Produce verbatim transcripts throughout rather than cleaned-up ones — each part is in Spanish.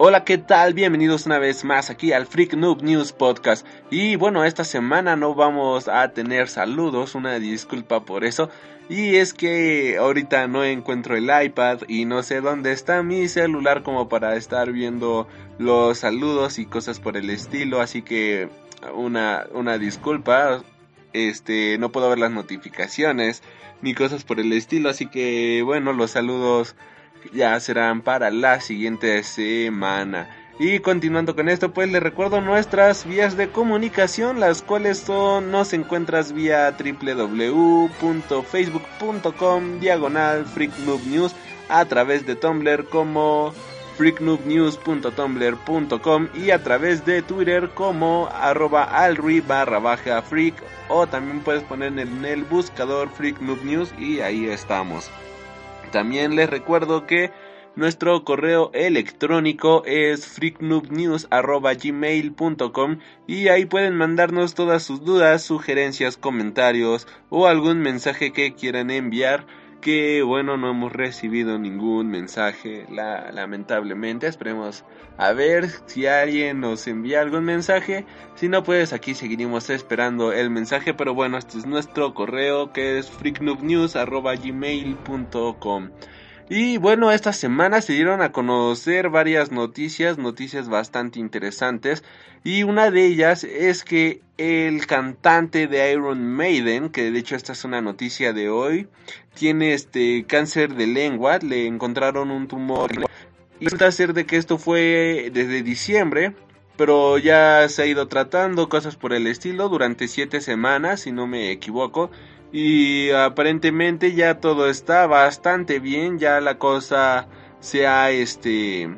Hola, ¿qué tal? Bienvenidos una vez más aquí al Freak Noob News Podcast. Y bueno, esta semana no vamos a tener saludos, una disculpa por eso. Y es que ahorita no encuentro el iPad y no sé dónde está mi celular como para estar viendo los saludos y cosas por el estilo. Así que una, una disculpa, este, no puedo ver las notificaciones ni cosas por el estilo. Así que bueno, los saludos ya serán para la siguiente semana. Y continuando con esto, pues les recuerdo nuestras vías de comunicación, las cuales son, nos encuentras vía www.facebook.com diagonal freaknoobnews, a través de Tumblr como freaknoobnews punto tumblr punto com y a través de Twitter como arroba alri barra baja freak, o también puedes poner en el buscador Freak Noob News y ahí estamos. También les recuerdo que nuestro correo electrónico es freaknoobnews arroba gmail punto com y ahí pueden mandarnos todas sus dudas, sugerencias, comentarios o algún mensaje que quieran enviar, que bueno, no hemos recibido ningún mensaje la, lamentablemente. Esperemos a ver si alguien nos envía algún mensaje, si no pues aquí seguiremos esperando el mensaje. Pero bueno, este es nuestro correo, que es freaknoobnews arroba gmail punto com. Y bueno, esta semana se dieron a conocer varias noticias, noticias bastante interesantes, y una de ellas es que el cantante de Iron Maiden, que de hecho esta es una noticia de hoy, tiene este cáncer de lengua, le encontraron un tumor, y resulta ser de que esto fue desde diciembre, pero ya se ha ido tratando, cosas por el estilo, durante siete semanas, si no me equivoco. Y aparentemente ya todo está bastante bien, ya la cosa se ha este,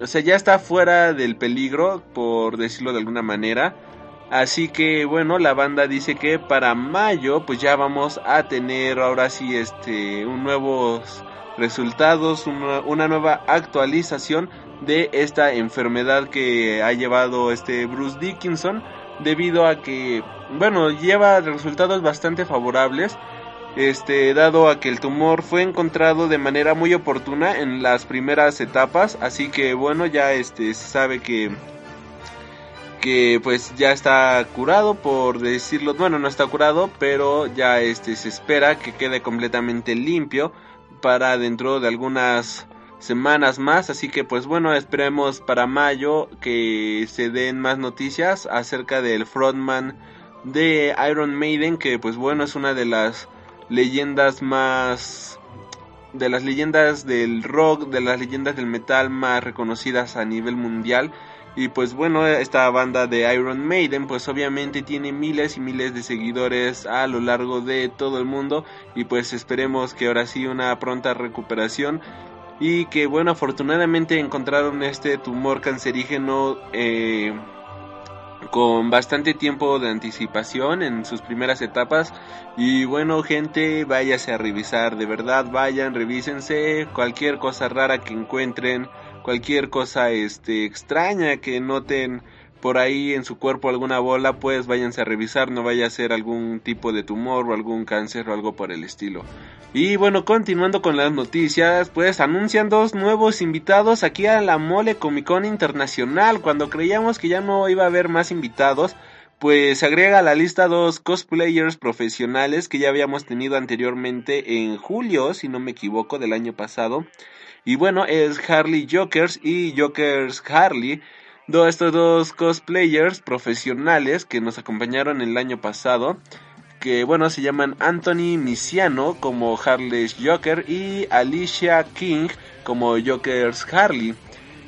o sea, ya está fuera del peligro, por decirlo de alguna manera. Así que bueno, la banda dice que para mayo pues ya vamos a tener ahora sí este un nuevos resultados, una, una nueva actualización de esta enfermedad que ha llevado este Bruce Dickinson, debido a que, bueno, lleva resultados bastante favorables, este, dado a que el tumor fue encontrado de manera muy oportuna en las primeras etapas. Así que bueno, ya este se sabe que que pues ya está curado, por decirlo, bueno, no está curado, pero ya este se espera que quede completamente limpio para dentro de algunas semanas más. Así que pues bueno, esperemos para mayo que se den más noticias acerca del frontman de Iron Maiden, que pues bueno, es una de las leyendas más, de las leyendas del rock, de las leyendas del metal más reconocidas a nivel mundial. Y pues bueno, esta banda de Iron Maiden pues obviamente tiene miles y miles de seguidores a lo largo de todo el mundo, y pues esperemos que ahora sí una pronta recuperación. Y que bueno, afortunadamente encontraron este tumor cancerígeno eh, con bastante tiempo de anticipación en sus primeras etapas. Y bueno, gente, váyase a revisar, de verdad, vayan, revísense cualquier cosa rara que encuentren, cualquier cosa este extraña que noten por ahí en su cuerpo, alguna bola, pues váyanse a revisar, no vaya a ser algún tipo de tumor o algún cáncer o algo por el estilo. Y bueno, continuando con las noticias, pues anuncian dos nuevos invitados aquí a la Mole Comic Con Internacional. Cuando creíamos que ya no iba a haber más invitados, pues se agrega a la lista dos cosplayers profesionales que ya habíamos tenido anteriormente en julio, si no me equivoco, del año pasado. Y bueno, es Harley Jokers y Joker's Harley. Estos dos cosplayers profesionales que nos acompañaron el año pasado, que bueno, se llaman Anthony Misiano como Harley Joker y Alicia King como Joker's Harley.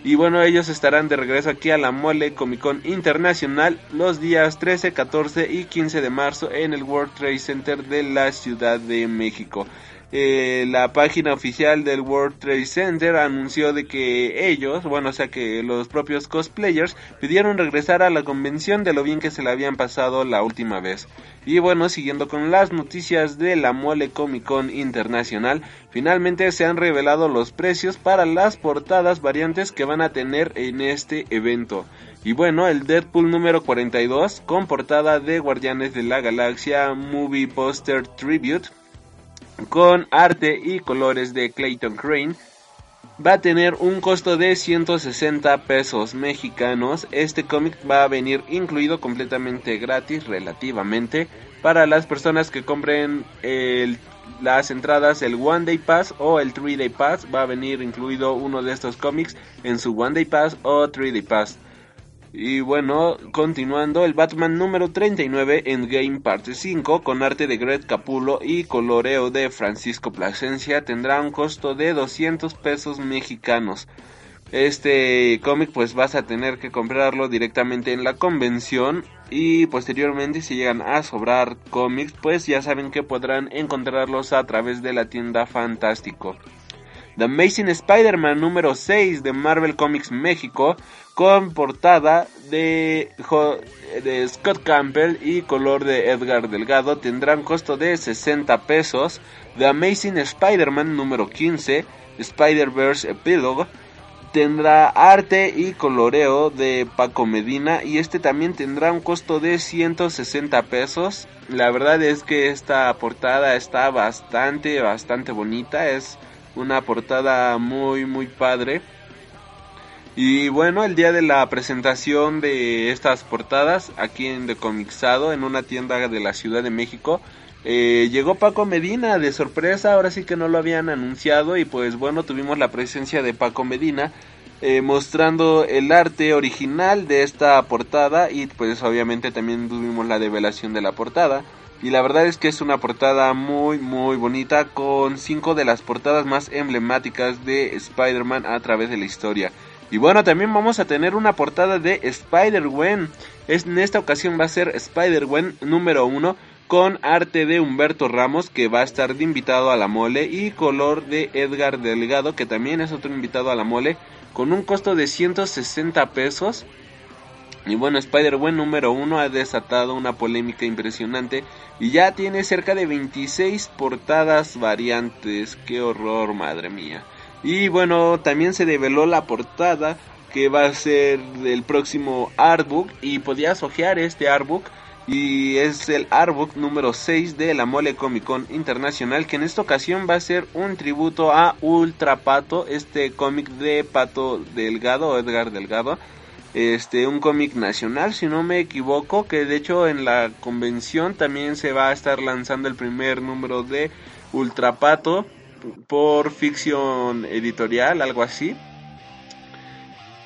Y bueno, ellos estarán de regreso aquí a la Mole Comic Con Internacional los días trece, catorce y quince de marzo en el World Trade Center de la Ciudad de México. Eh, la página oficial del World Trade Center anunció de que ellos, bueno, o sea que los propios cosplayers pidieron regresar a la convención de lo bien que se la habían pasado la última vez. Y bueno, siguiendo con las noticias de la Mole Comic Con Internacional, finalmente se han revelado los precios para las portadas variantes que van a tener en este evento. Y bueno, el Deadpool número cuarenta y dos con portada de Guardianes de la Galaxia Movie Poster Tribute, con arte y colores de Clayton Crane, va a tener un costo de ciento sesenta pesos mexicanos. Este cómic va a venir incluido completamente gratis relativamente para las personas que compren el, las entradas, el One Day Pass o el Three Day Pass. Va a venir incluido uno de estos cómics en su One Day Pass o Three Day Pass. Y bueno, continuando, el Batman número treinta y nueve Endgame parte cinco con arte de Greg Capullo y coloreo de Francisco Plasencia tendrá un costo de doscientos pesos mexicanos. Este cómic pues vas a tener que comprarlo directamente en la convención y posteriormente, si llegan a sobrar cómics, pues ya saben que podrán encontrarlos a través de la tienda Fantástico. The Amazing Spider-Man número seis de Marvel Comics México con portada de, jo- de Scott Campbell y color de Edgar Delgado tendrá un costo de sesenta pesos. The Amazing Spider-Man número quince, Spider-Verse Epilogue, tendrá arte y coloreo de Paco Medina y este también tendrá un costo de ciento sesenta pesos. La verdad es que esta portada está bastante, bastante bonita, es una portada muy muy padre. Y bueno, el día de la presentación de estas portadas aquí en Decomixado, en una tienda de la Ciudad de México, eh, llegó Paco Medina de sorpresa. Ahora sí que no lo habían anunciado y pues bueno, tuvimos la presencia de Paco Medina eh, mostrando el arte original de esta portada y pues obviamente también tuvimos la develación de la portada. Y la verdad es que es una portada muy muy bonita, con cinco de las portadas más emblemáticas de Spider-Man a través de la historia. Y bueno, también vamos a tener una portada de Spider-Gwen. Es, en esta ocasión va a ser Spider-Gwen número uno, con arte de Humberto Ramos, que va a estar de invitado a la Mole, y color de Edgar Delgado, que también es otro invitado a la Mole, con un costo de ciento sesenta pesos. Y bueno, Spider-Gwen número uno ha desatado una polémica impresionante y ya tiene cerca de veintiséis portadas variantes. ¡Qué horror, madre mía! Y bueno, también se develó la portada que va a ser del próximo artbook y podías hojear este artbook. Y es el artbook número seis de la Mole Comic Con Internacional, que en esta ocasión va a ser un tributo a Ultra Pato, este cómic de Pato Delgado o Edgar Delgado. Este, un cómic nacional, si no me equivoco, que de hecho en la convención también se va a estar lanzando el primer número de Ultra Pato por Ficción Editorial, algo así.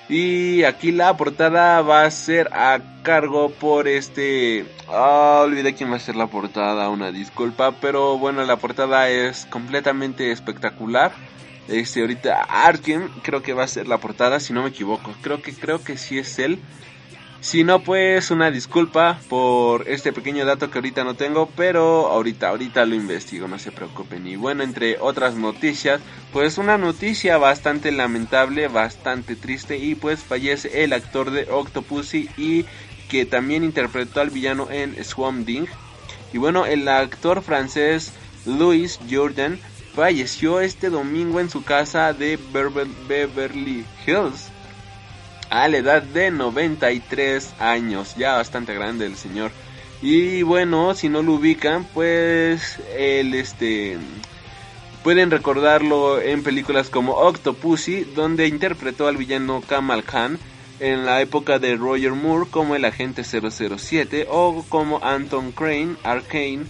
Y aquí la portada va a ser a cargo por este... Ah, oh, olvidé quién va a ser la portada, una disculpa, pero bueno, la portada es completamente espectacular. Este, ahorita Arkham creo que va a ser la portada, si no me equivoco. Creo que creo que sí es él. Si no, pues una disculpa por este pequeño dato que ahorita no tengo, pero ahorita ahorita lo investigo, no se preocupen. Y bueno, entre otras noticias, pues una noticia bastante lamentable, bastante triste, y pues fallece el actor de Octopussy y que también interpretó al villano en Swamp Thing. Y bueno, el actor francés Louis Jourdan falleció este domingo en su casa de Beverly Hills a la edad de noventa y tres años, ya bastante grande el señor. Y bueno, si no lo ubican, pues el este pueden recordarlo en películas como Octopussy, donde interpretó al villano Kamal Khan en la época de Roger Moore como el agente cero cero siete, o como Anton Crane, Arcane,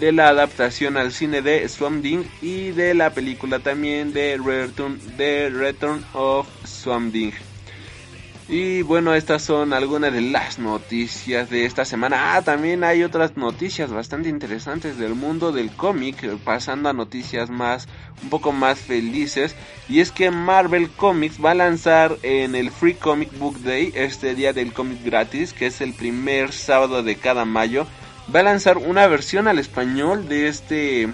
de la adaptación al cine de Swamp Thing y de la película también de Return, The Return of Swamp Thing. Y bueno, estas son algunas de las noticias de esta semana. Ah, también hay otras noticias bastante interesantes del mundo del cómic, pasando a noticias más, un poco más felices. Y es que Marvel Comics va a lanzar en el Free Comic Book Day, este día del cómic gratis, que es el primer sábado de cada mayo, va a lanzar una versión al español de este,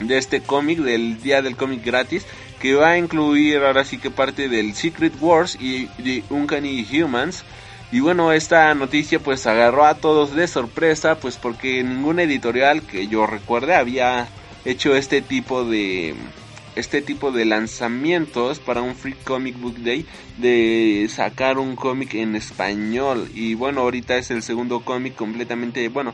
de este cómic, del día del cómic gratis, que va a incluir ahora sí que parte del Secret Wars y de Uncanny Humans. Y bueno, esta noticia pues agarró a todos de sorpresa, pues porque ninguna editorial que yo recuerde había hecho este tipo de este tipo de lanzamientos para un Free Comic Book Day, de sacar un cómic en español. Y bueno, ahorita es el segundo cómic completamente, bueno,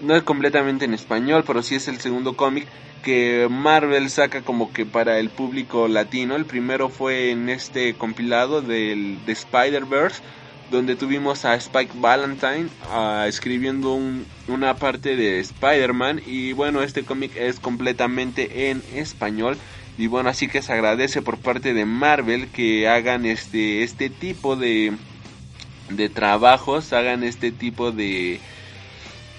no es completamente en español, pero sí es el segundo cómic que Marvel saca como que para el público latino. El primero fue en este compilado del, de Spider-Verse, donde tuvimos a Spike Valentine uh, escribiendo un, una parte de Spider-Man. Y bueno, este cómic es completamente en español. Y bueno, así que se agradece por parte de Marvel que hagan este, este tipo de, de trabajos, hagan este tipo de...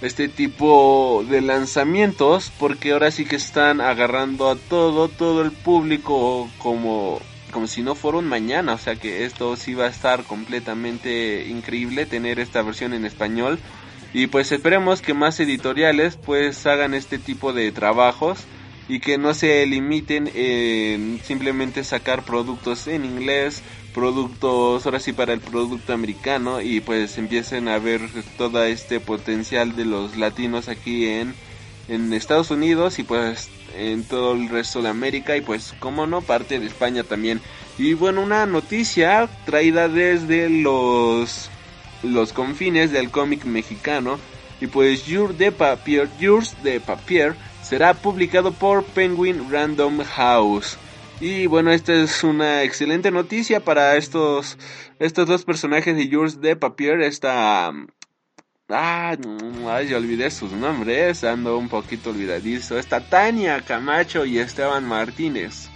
este tipo de lanzamientos, porque ahora sí que están agarrando a todo todo el público como como si no fuera un mañana. O sea que esto sí va a estar completamente increíble tener esta versión en español. Y pues esperemos que más editoriales pues hagan este tipo de trabajos y que no se limiten en simplemente sacar productos en inglés, productos ahora sí para el producto americano, y pues empiecen a ver todo este potencial de los latinos aquí en, en Estados Unidos y pues en todo el resto de América y pues como no, parte de España también. Y bueno, una noticia traída desde los, los confines del cómic mexicano, y pues Jurs de Papier, Jurs de Papier será publicado por Penguin Random House. Y bueno, esta es una excelente noticia para estos estos dos personajes de Jurs de Papier. Esta... Ah, ay, ya olvidé sus nombres, ando un poquito olvidadizo. Esta Tania Camacho y Esteban Martínez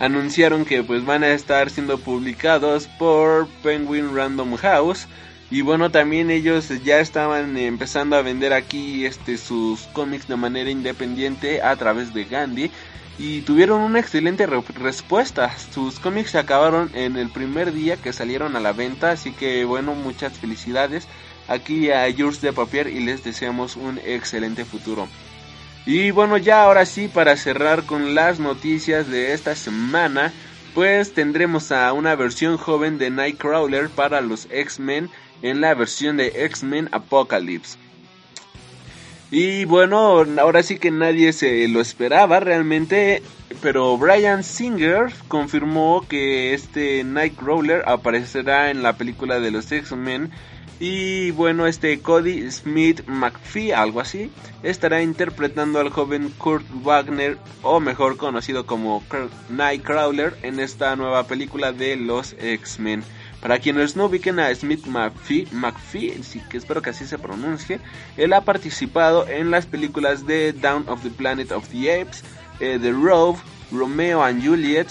anunciaron que pues van a estar siendo publicados por Penguin Random House. Y bueno, también ellos ya estaban empezando a vender aquí este sus cómics de manera independiente a través de Gandhi. Y tuvieron una excelente re- respuesta. Sus cómics se acabaron en el primer día que salieron a la venta. Así que bueno, muchas felicidades aquí a Jurs de Papier y les deseamos un excelente futuro. Y bueno, ya ahora sí, para cerrar con las noticias de esta semana, pues tendremos a una versión joven de Nightcrawler para los X-Men en la versión de X-Men Apocalypse. Y bueno, ahora sí que nadie se lo esperaba realmente, pero Bryan Singer confirmó que este Nightcrawler aparecerá en la película de los X-Men. Y bueno, este Kodi Smit-McPhee, algo así, estará interpretando al joven Kurt Wagner, o mejor conocido como Nightcrawler, en esta nueva película de los X-Men. Para quienes no ubiquen a Smit-McPhee, McPhee, sí, que espero que así se pronuncie, él ha participado en las películas de Dawn of the Planet of the Apes, eh, The Rogue, Romeo and Juliet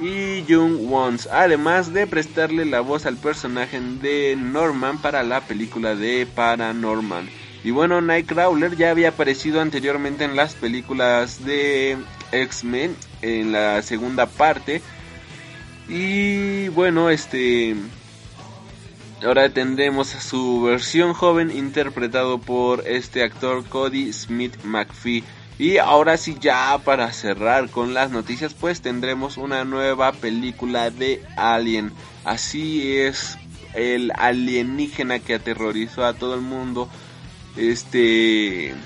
y Young Ones, además de prestarle la voz al personaje de Norman para la película de Paranorman. Y bueno, Nightcrawler ya había aparecido anteriormente en las películas de X-Men, en la segunda parte. Y bueno, este ahora tendremos a su versión joven interpretado por este actor Kodi Smit-McPhee. Y ahora sí, ya para cerrar con las noticias, pues tendremos una nueva película de Alien. Así es, el alienígena que aterrorizó a todo el mundo, este...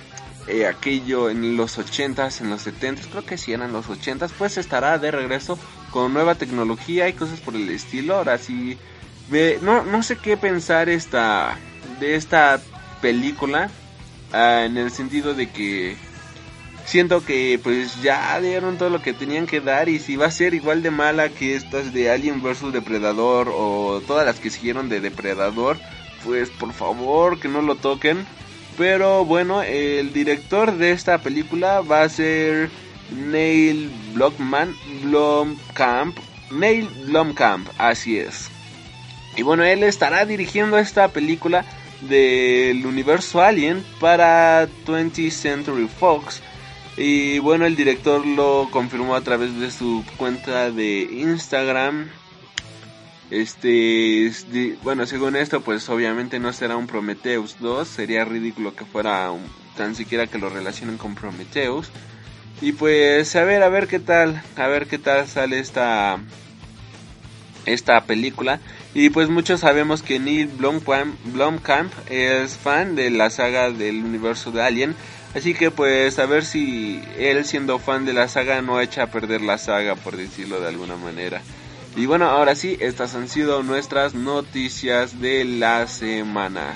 Eh, aquello en los ochentas, en los setentas, creo que sí eran los ochentas, pues estará de regreso con nueva tecnología y cosas por el estilo. Ahora sí, eh, no, no sé qué pensar esta de esta película, eh, en el sentido de que siento que pues ya dieron todo lo que tenían que dar, y si va a ser igual de mala que estas de Alien versus Depredador o todas las que siguieron de Depredador, pues por favor que no lo toquen. Pero bueno, el director de esta película va a ser Neill Blomkamp, Neill Blomkamp, así es. Y bueno, él estará dirigiendo esta película del universo Alien para twentieth Century Fox. Y bueno, el director lo confirmó a través de su cuenta de Instagram. Este, este bueno, según esto, pues obviamente no será un Prometheus dos. Sería ridículo que fuera un, tan siquiera que lo relacionen con Prometheus. Y pues a ver, a ver qué tal, a ver qué tal sale esta esta película. Y pues muchos sabemos que Neill Blomkamp es fan de la saga del universo de Alien, así que pues a ver si él, siendo fan de la saga, no echa a perder la saga, por decirlo de alguna manera. Y bueno, ahora sí, estas han sido nuestras noticias de la semana.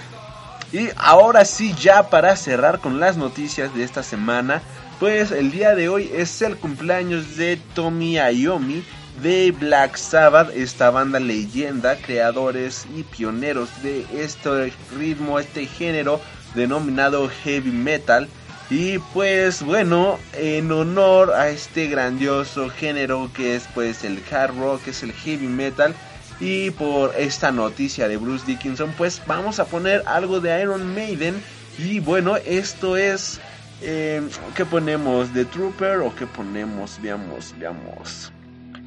Y ahora sí, ya para cerrar con las noticias de esta semana, pues el día de hoy es el cumpleaños de Tommy Iommi de Black Sabbath, esta banda leyenda, creadores y pioneros de este ritmo, este género denominado heavy metal. Y pues bueno, en honor a este grandioso género que es pues el hard rock, que es el heavy metal, y por esta noticia de Bruce Dickinson, pues vamos a poner algo de Iron Maiden. Y bueno, esto es... Eh, ¿qué ponemos? ¿The Trooper o qué ponemos? Veamos, veamos.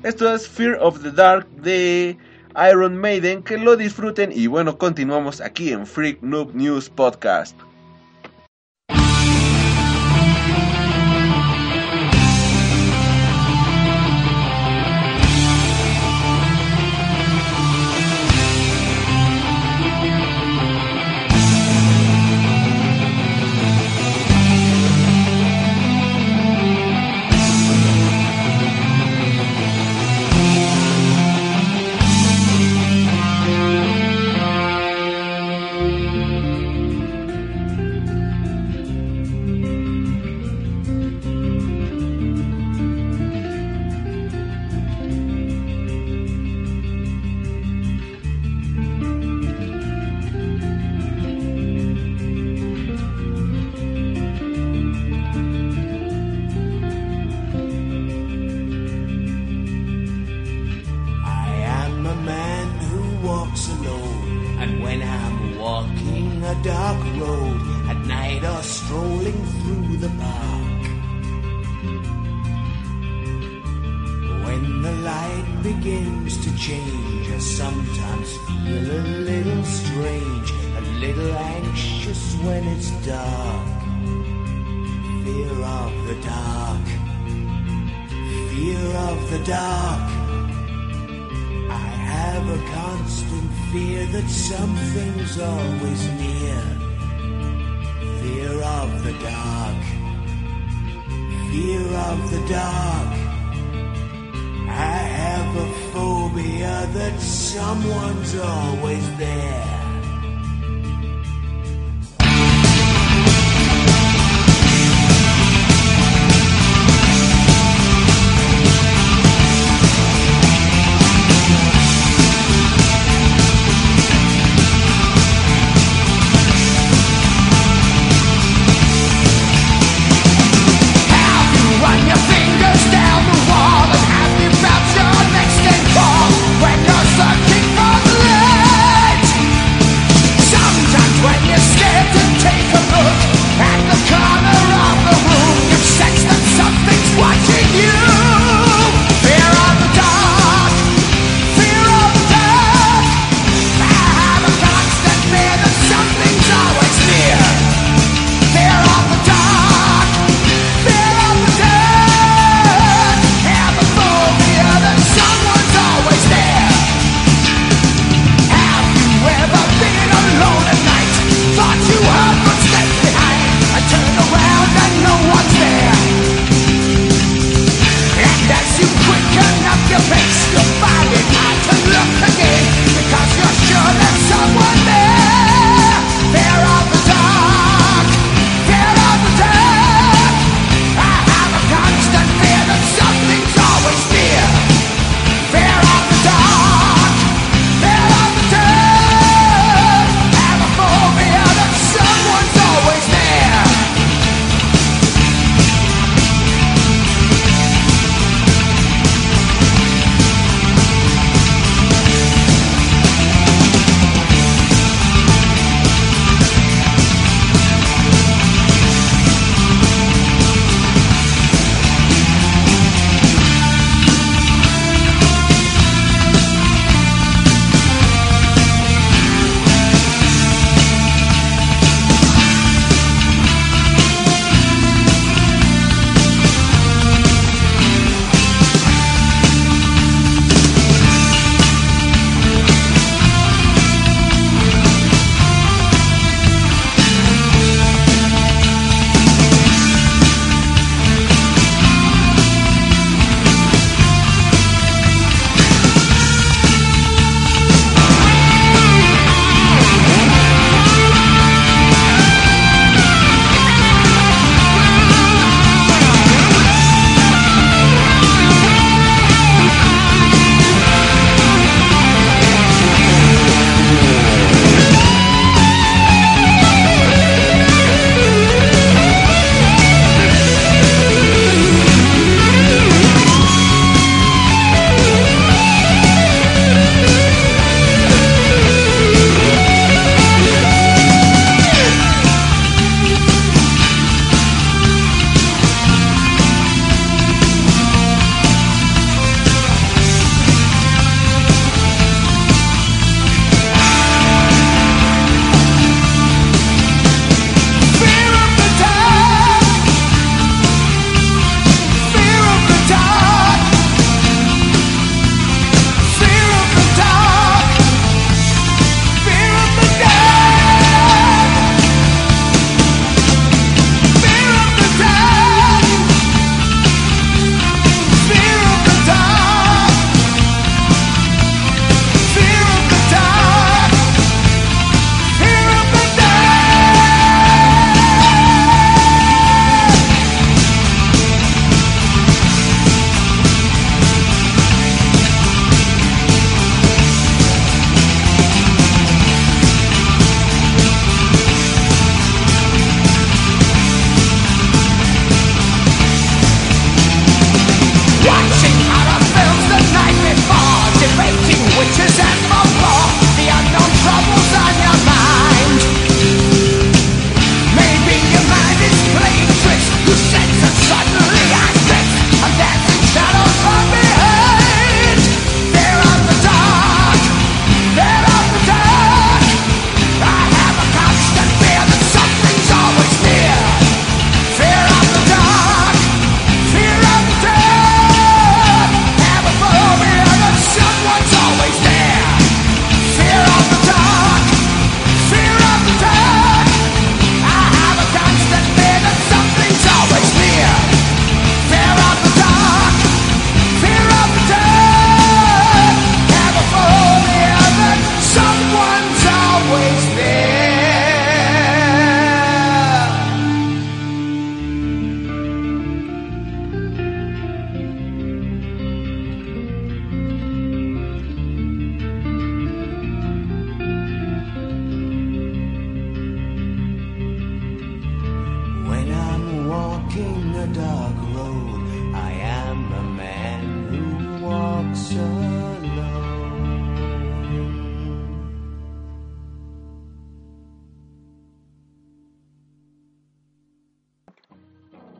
Esto es Fear of the Dark de Iron Maiden. Que lo disfruten y bueno, continuamos aquí en Freak Noob News Podcast.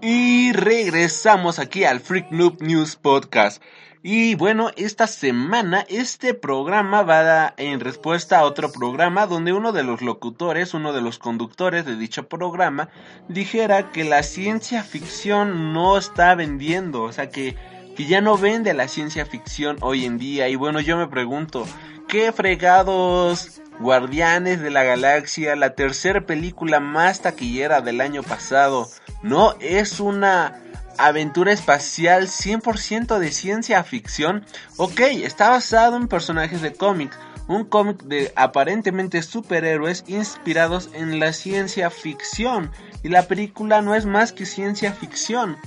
Y regresamos aquí al Freak Noob News Podcast. Y bueno, esta semana este programa va en respuesta a otro programa donde uno de los locutores, uno de los conductores de dicho programa dijera que la ciencia ficción no está vendiendo, o sea que, que ya no vende la ciencia ficción hoy en día. Y bueno, yo me pregunto, ¿qué fregados Guardianes de la Galaxia, la tercera película más taquillera del año pasado, no es una aventura espacial cien por ciento de ciencia ficción? Ok, está basado en personajes de cómics, un cómic de aparentemente superhéroes inspirados en la ciencia ficción, y la película no es más que ciencia ficción.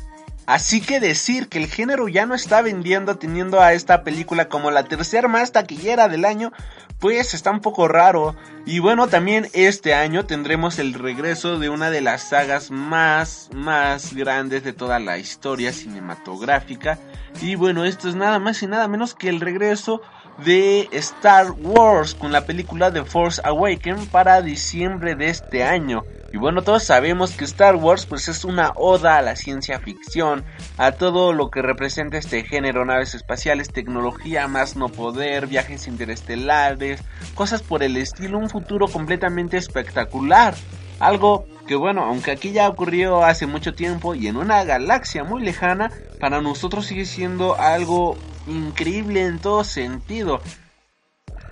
Así que decir que el género ya no está vendiendo teniendo a esta película como la tercera más taquillera del año, pues está un poco raro. Y bueno, también este año tendremos el regreso de una de las sagas más, más grandes de toda la historia cinematográfica. Y bueno, esto es nada más y nada menos que el regreso de Star Wars con la película The Force Awakens para diciembre de este año. Y bueno, todos sabemos que Star Wars pues es una oda a la ciencia ficción, a todo lo que representa este género: naves espaciales, tecnología más no poder, viajes interestelares, cosas por el estilo, un futuro completamente espectacular. Algo que bueno, aunque aquí ya ocurrió hace mucho tiempo y en una galaxia muy lejana, para nosotros sigue siendo algo increíble en todo sentido.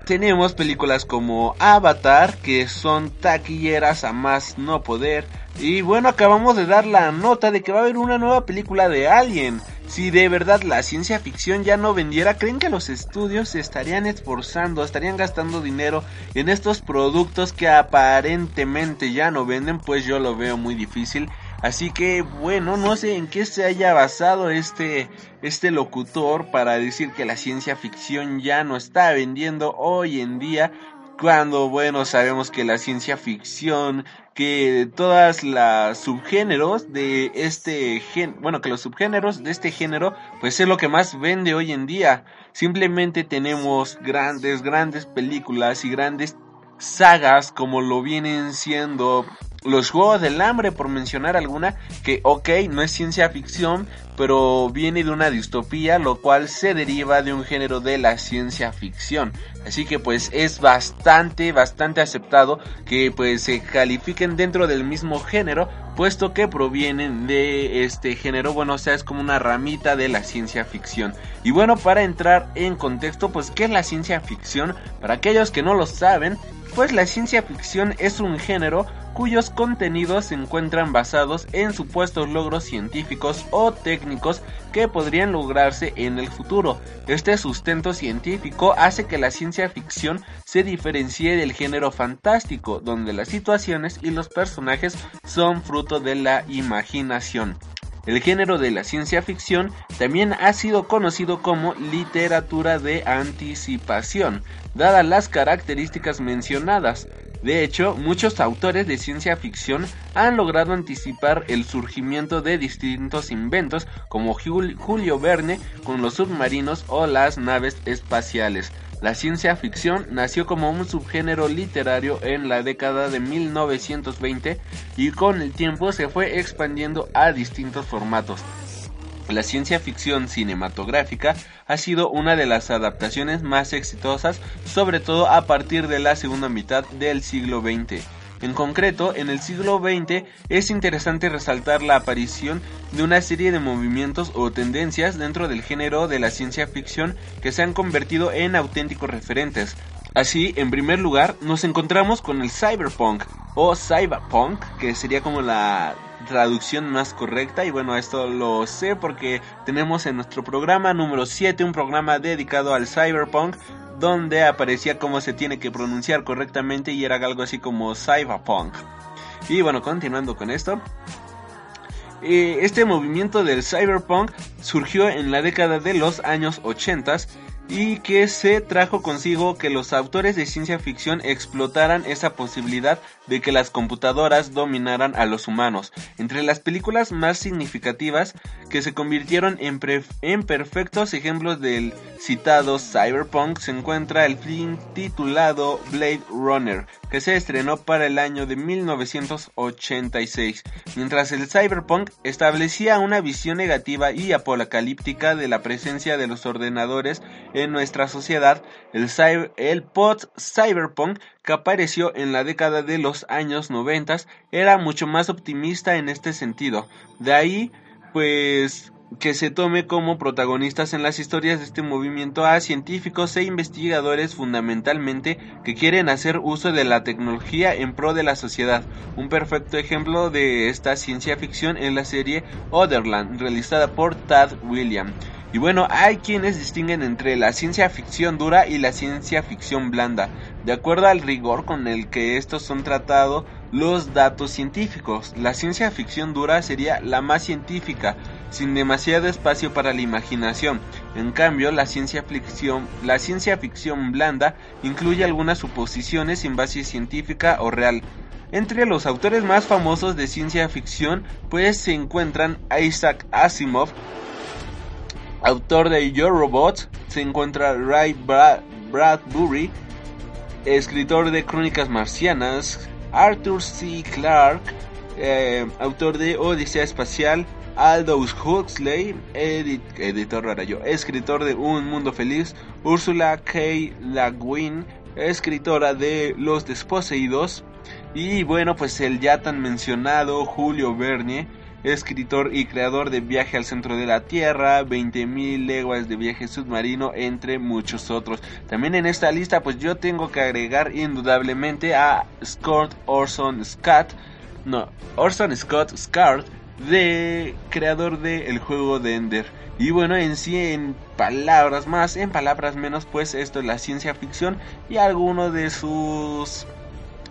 Tenemos películas como Avatar, que son taquilleras a más no poder. Y bueno, acabamos de dar la nota de que va a haber una nueva película de Alien. Si de verdad la ciencia ficción ya no vendiera, ¿creen que los estudios se estarían esforzando, estarían gastando dinero en estos productos que aparentemente ya no venden? Pues yo lo veo muy difícil. Así que bueno, no sé en qué se haya basado este, este locutor para decir que la ciencia ficción ya no está vendiendo hoy en día, cuando bueno, sabemos que la ciencia ficción, que todas las subgéneros de este gen, bueno, que los subgéneros de este género pues es lo que más vende hoy en día. Simplemente tenemos grandes, grandes películas y grandes sagas como lo vienen siendo Los Juegos del Hambre, por mencionar alguna, que ok, no es ciencia ficción, pero viene de una distopía, lo cual se deriva de un género de la ciencia ficción. Así que pues es bastante, bastante aceptado que pues se califiquen dentro del mismo género, puesto que provienen de este género. Bueno, o sea, es como una ramita de la ciencia ficción. Y bueno, para entrar en contexto, pues ¿qué es la ciencia ficción? Para aquellos que no lo saben, pues la ciencia ficción es un género cuyos contenidos se encuentran basados en supuestos logros científicos o técnicos que podrían lograrse en el futuro. Este sustento científico hace que la ciencia ficción se diferencie del género fantástico, donde las situaciones y los personajes son fruto de la imaginación. El género de la ciencia ficción también ha sido conocido como literatura de anticipación, dadas las características mencionadas. De hecho, muchos autores de ciencia ficción han logrado anticipar el surgimiento de distintos inventos, como Julio Verne con los submarinos o las naves espaciales. La ciencia ficción nació como un subgénero literario en la década de mil novecientos veinte y con el tiempo se fue expandiendo a distintos formatos. La ciencia ficción cinematográfica ha sido una de las adaptaciones más exitosas, sobre todo a partir de la segunda mitad del siglo veinte. En concreto, en el siglo veinte es interesante resaltar la aparición de una serie de movimientos o tendencias dentro del género de la ciencia ficción que se han convertido en auténticos referentes. Así, en primer lugar, nos encontramos con el cyberpunk o cyberpunk, que sería como la traducción más correcta. Y bueno, esto lo sé porque tenemos en nuestro programa número siete un programa dedicado al cyberpunk, donde aparecía cómo se tiene que pronunciar correctamente y era algo así como cyberpunk. Y bueno, continuando con esto, este movimiento del cyberpunk surgió en la década de los años ochenta y que se trajo consigo que los autores de ciencia ficción explotaran esa posibilidad de que las computadoras dominaran a los humanos. Entre las películas más significativas que se convirtieron en, pre- en perfectos ejemplos del citado Cyberpunk se encuentra el film titulado Blade Runner, que se estrenó para el año de mil novecientos ochenta y seis. Mientras el Cyberpunk establecía una visión negativa y apocalíptica de la presencia de los ordenadores en nuestra sociedad, el, cyber, el post-cyberpunk que apareció en la década de los años noventa era mucho más optimista en este sentido. De ahí, pues, que se tome como protagonistas en las historias de este movimiento a científicos e investigadores fundamentalmente que quieren hacer uso de la tecnología en pro de la sociedad. Un perfecto ejemplo de esta ciencia ficción es la serie Otherland, realizada por Tad Williams. Y bueno, hay quienes distinguen entre la ciencia ficción dura y la ciencia ficción blanda, de acuerdo al rigor con el que estos son tratados los datos científicos. La ciencia ficción dura sería la más científica, sin demasiado espacio para la imaginación. En cambio, la ciencia ficción, la ciencia ficción blanda incluye algunas suposiciones sin base científica o real. Entre los autores más famosos de ciencia ficción, pues se encuentran Isaac Asimov, autor de Your Robot, se encuentra Ray Bra- Bradbury, escritor de Crónicas Marcianas, Arthur C. Clarke, eh, autor de Odisea Espacial, Aldous Huxley, edit- editor era yo, escritor de Un Mundo Feliz, Ursula K. Le Guin, escritora de Los Desposeídos, y bueno, pues el ya tan mencionado Julio Verne, escritor y creador de Viaje al Centro de la Tierra, veinte mil leguas de viaje submarino, entre muchos otros. También en esta lista pues yo tengo que agregar indudablemente a Scott Orson Scott, no, Orson Scott Card, de creador de El Juego de Ender. Y bueno, en sí, en palabras más, en palabras menos, pues esto es la ciencia ficción y alguno de sus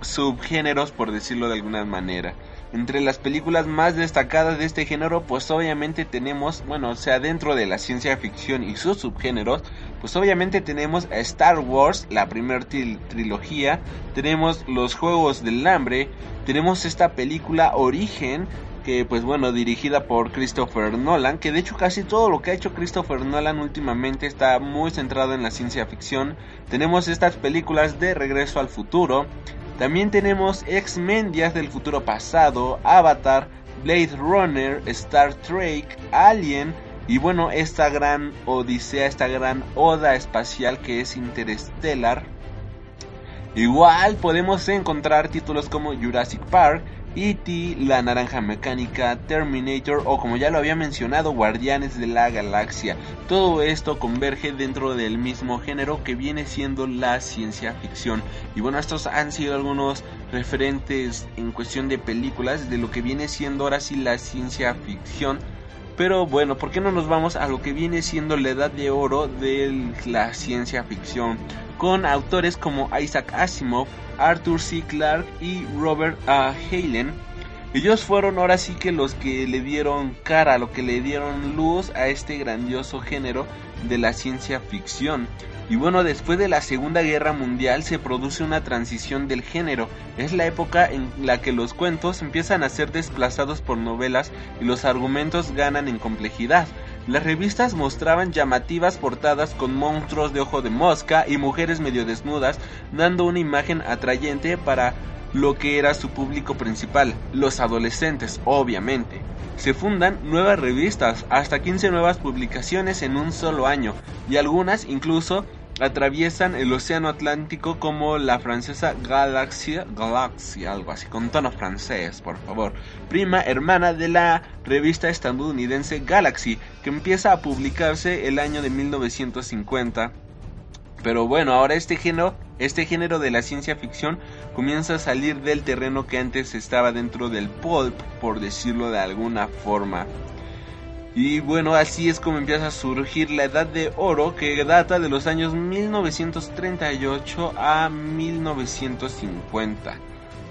subgéneros, por decirlo de alguna manera. Entre las películas más destacadas de este género, pues obviamente tenemos, bueno, o sea, dentro de la ciencia ficción y sus subgéneros, pues obviamente tenemos a Star Wars, la primera tri- trilogía, tenemos Los Juegos del Hambre, tenemos esta película Origen, que pues bueno, dirigida por Christopher Nolan, que de hecho casi todo lo que ha hecho Christopher Nolan últimamente está muy centrado en la ciencia ficción. Tenemos estas películas de Regreso al Futuro. También tenemos X-Men, Días del Futuro Pasado, Avatar, Blade Runner, Star Trek, Alien y bueno, esta gran odisea, esta gran oda espacial que es Interstellar. Igual podemos encontrar títulos como Jurassic Park, E T, La Naranja Mecánica, Terminator o, como ya lo había mencionado, Guardianes de la Galaxia. Todo esto converge dentro del mismo género que viene siendo la ciencia ficción. Y bueno, estos han sido algunos referentes en cuestión de películas de lo que viene siendo ahora sí la ciencia ficción. Pero bueno, ¿por qué no nos vamos a lo que viene siendo la edad de oro de la ciencia ficción? Con autores como Isaac Asimov, Arthur C. Clarke y Robert A. Heinlein. Ellos fueron ahora sí que los que le dieron cara, lo que le dieron luz a este grandioso género de la ciencia ficción. Y bueno, después de la Segunda Guerra Mundial se produce una transición del género. Es la época en la que los cuentos empiezan a ser desplazados por novelas y los argumentos ganan en complejidad. Las revistas mostraban llamativas portadas con monstruos de ojo de mosca y mujeres medio desnudas, dando una imagen atrayente para lo que era su público principal, los adolescentes, obviamente. Se fundan nuevas revistas, hasta quince nuevas publicaciones en un solo año, y algunas incluso atraviesan el océano Atlántico, como la francesa Galaxia, Galaxia, algo así, con tono francés, por favor, prima hermana de la revista estadounidense Galaxy, que empieza a publicarse el año de mil novecientos cincuenta. Pero bueno, ahora este género, este género de la ciencia ficción comienza a salir del terreno que antes estaba dentro del pulp, por decirlo de alguna forma. Y bueno, así es como empieza a surgir la Edad de Oro, que data de los años mil novecientos treinta y ocho a mil novecientos cincuenta.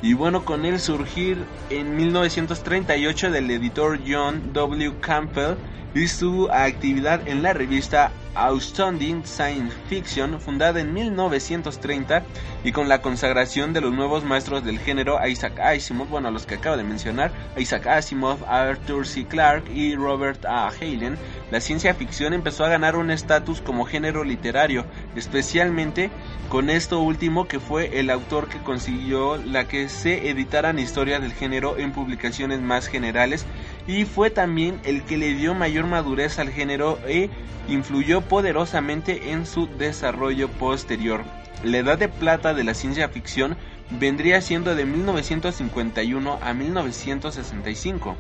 Y bueno, con el surgir en mil novecientos treinta y ocho del editor John W. Campbell y su actividad en la revista Outstanding Science Fiction, fundada en mil novecientos treinta, y con la consagración de los nuevos maestros del género, Isaac Asimov, bueno, a los que acabo de mencionar, Isaac Asimov, Arthur C. Clarke y Robert A. Heinlein, la ciencia ficción empezó a ganar un estatus como género literario, especialmente con esto último, que fue el autor que consiguió la que se editaran historias del género en publicaciones más generales, y fue también el que le dio mayor madurez al género e influyó poderosamente en su desarrollo posterior. La edad de plata de la ciencia ficción vendría siendo de mil novecientos cincuenta y uno a mil novecientos sesenta y cinco.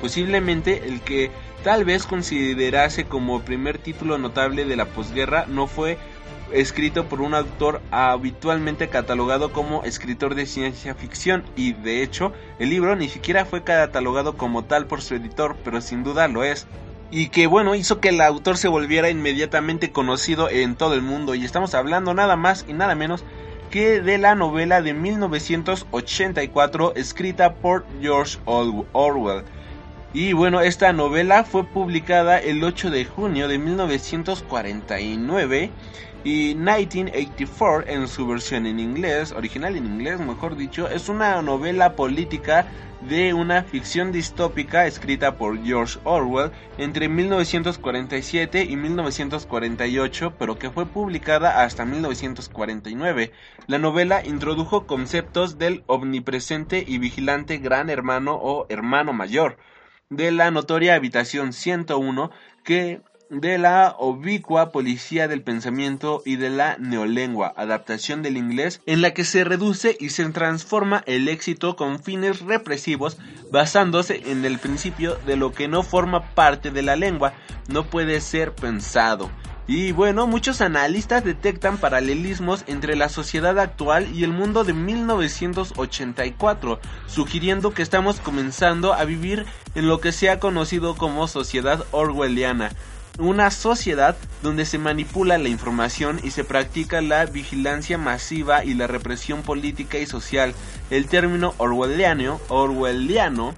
Posiblemente el que tal vez considerase como primer título notable de la posguerra no fue escrito por un autor habitualmente catalogado como escritor de ciencia ficción, y de hecho el libro ni siquiera fue catalogado como tal por su editor, pero sin duda lo es, y que bueno, hizo que el autor se volviera inmediatamente conocido en todo el mundo. Y estamos hablando nada más y nada menos que de la novela de mil novecientos ochenta y cuatro escrita por George Orwell. Y bueno, esta novela fue publicada el ocho de junio de mil novecientos cuarenta y nueve y mil novecientos ochenta y cuatro en su versión en inglés, original en inglés mejor dicho, es una novela política de una ficción distópica escrita por George Orwell entre mil novecientos cuarenta y siete y mil novecientos cuarenta y ocho, pero que fue publicada hasta mil novecientos cuarenta y nueve. La novela introdujo conceptos del omnipresente y vigilante gran hermano o hermano mayor, de la notoria habitación ciento uno, que de la obicua policía del pensamiento y de la neolengua, adaptación del inglés, en la que se reduce y se transforma el éxito con fines represivos, basándose en el principio de lo que no forma parte de la lengua, no puede ser pensado. Y bueno, muchos analistas detectan paralelismos entre la sociedad actual y el mundo de mil novecientos ochenta y cuatro, sugiriendo que estamos comenzando a vivir en lo que se ha conocido como sociedad orwelliana, una sociedad donde se manipula la información y se practica la vigilancia masiva y la represión política y social. El término orwelliano, orwelliano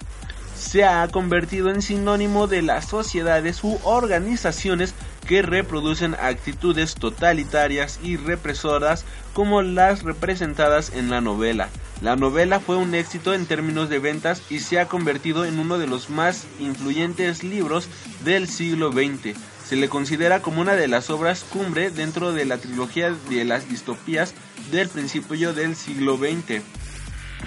se ha convertido en sinónimo de las sociedades u organizaciones que reproducen actitudes totalitarias y represoras como las representadas en la novela. La novela fue un éxito en términos de ventas y se ha convertido en uno de los más influyentes libros del siglo veinte. Se le considera como una de las obras cumbre dentro de la trilogía de las distopías del principio del siglo veinte.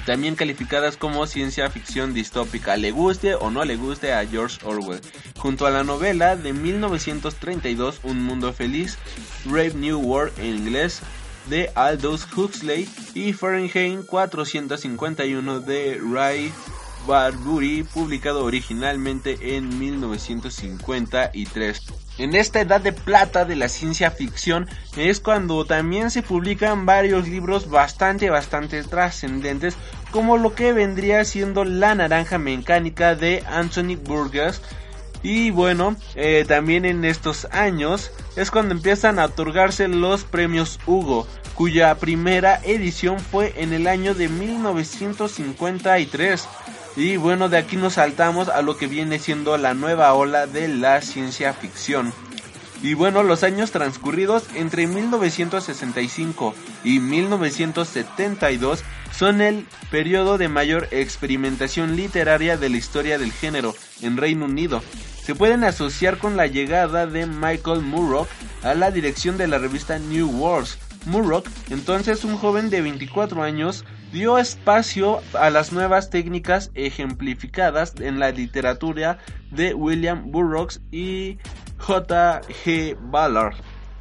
También calificadas como ciencia ficción distópica, le guste o no le guste a George Orwell. Junto a la novela de mil novecientos treinta y dos, Un Mundo Feliz, Brave New World en inglés, de Aldous Huxley, y Fahrenheit cuatrocientos cincuenta y uno de Ray Bradbury, publicado originalmente en mil novecientos cincuenta y tres. En esta edad de plata de la ciencia ficción es cuando también se publican varios libros bastante bastante trascendentes, como lo que vendría siendo La Naranja Mecánica de Anthony Burgess. Y bueno, eh, también en estos años es cuando empiezan a otorgarse los premios Hugo, cuya primera edición fue en el año de mil novecientos cincuenta y tres. Y bueno, de aquí nos saltamos a lo que viene siendo la nueva ola de la ciencia ficción. Y bueno, los años transcurridos entre mil novecientos sesenta y cinco y mil novecientos setenta y dos son el periodo de mayor experimentación literaria de la historia del género en Reino Unido. Se pueden asociar con la llegada de Michael Murrock a la dirección de la revista New Worlds. Murrock, entonces un joven de veinticuatro años, dio espacio a las nuevas técnicas ejemplificadas en la literatura de William Burroughs y J G Ballard.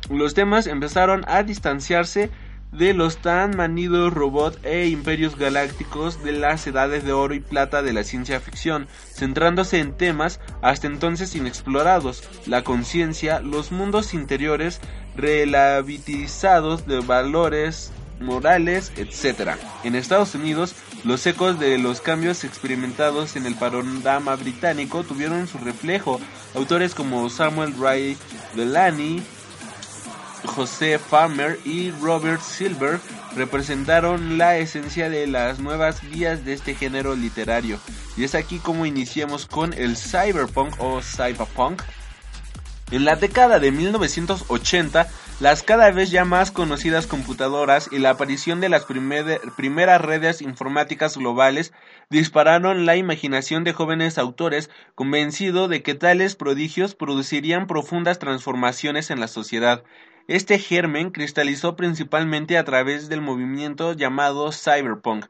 Los temas empezaron a distanciarse de los tan manidos robots e imperios galácticos de las edades de oro y plata de la ciencia ficción, centrándose en temas hasta entonces inexplorados: la conciencia, los mundos interiores relativizados de valores morales, etcétera. En Estados Unidos, los ecos de los cambios experimentados en el panorama británico tuvieron su reflejo. Autores como Samuel Ray Delany, José Farmer y Robert Silver representaron la esencia de las nuevas guías de este género literario. Y es aquí como iniciamos con el cyberpunk o cyberpunk. En la década de mil novecientos ochenta, las cada vez ya más conocidas computadoras y la aparición de las primer, primeras redes informáticas globales dispararon la imaginación de jóvenes autores, convencido de que tales prodigios producirían profundas transformaciones en la sociedad. Este germen cristalizó principalmente a través del movimiento llamado cyberpunk,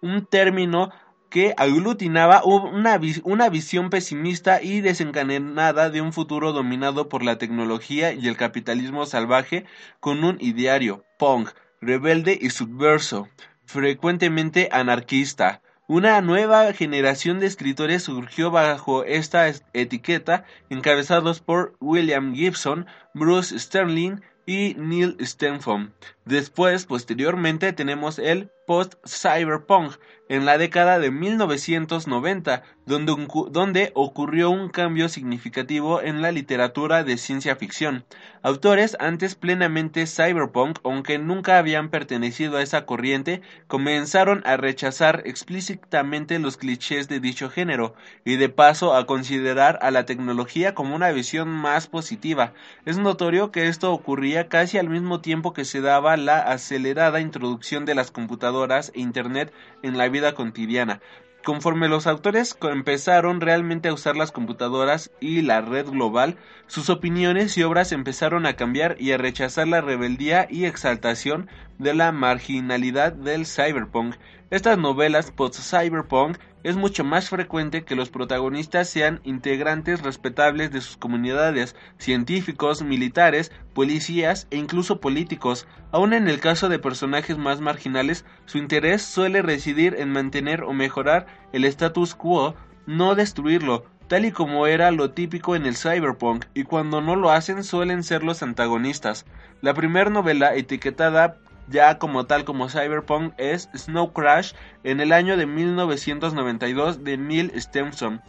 un término que aglutinaba una, vis- una visión pesimista y desencadenada de un futuro dominado por la tecnología y el capitalismo salvaje, con un ideario punk, rebelde y subverso, frecuentemente anarquista. Una nueva generación de escritores surgió bajo esta etiqueta, encabezados por William Gibson, Bruce Sterling y Neil Stephenson. Después, posteriormente, tenemos el post-cyberpunk en la década de mil novecientos noventa, donde, donde ocurrió un cambio significativo en la literatura de ciencia ficción. Autores antes plenamente cyberpunk, aunque nunca habían pertenecido a esa corriente, comenzaron a rechazar explícitamente los clichés de dicho género y de paso a considerar a la tecnología como una visión más positiva. Es notorio que esto ocurría casi al mismo tiempo que se daba la acelerada introducción de las computadoras e internet en la vida cotidiana. Conforme los autores empezaron realmente a usar las computadoras y la red global, sus opiniones y obras empezaron a cambiar y a rechazar la rebeldía y exaltación de la marginalidad del cyberpunk. Estas novelas post-cyberpunk es mucho más frecuente que los protagonistas sean integrantes respetables de sus comunidades, científicos, militares, policías e incluso políticos. Aún en el caso de personajes más marginales, su interés suele residir en mantener o mejorar el status quo, no destruirlo, tal y como era lo típico en el cyberpunk, y cuando no lo hacen suelen ser los antagonistas. La primera novela etiquetada ya como tal como cyberpunk es Snow Crash en el año de mil novecientos noventa y dos de Neil Stephenson.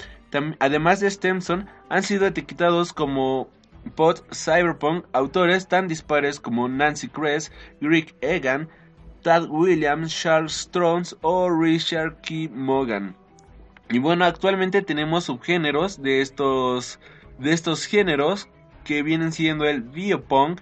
Además de Stephenson, han sido etiquetados como post-cyberpunk autores tan dispares como Nancy Kress, Greg Egan, Tad Williams, Charles Strauss o Richard K. Morgan. Y bueno, actualmente tenemos subgéneros de estos, de estos géneros que vienen siendo el biopunk,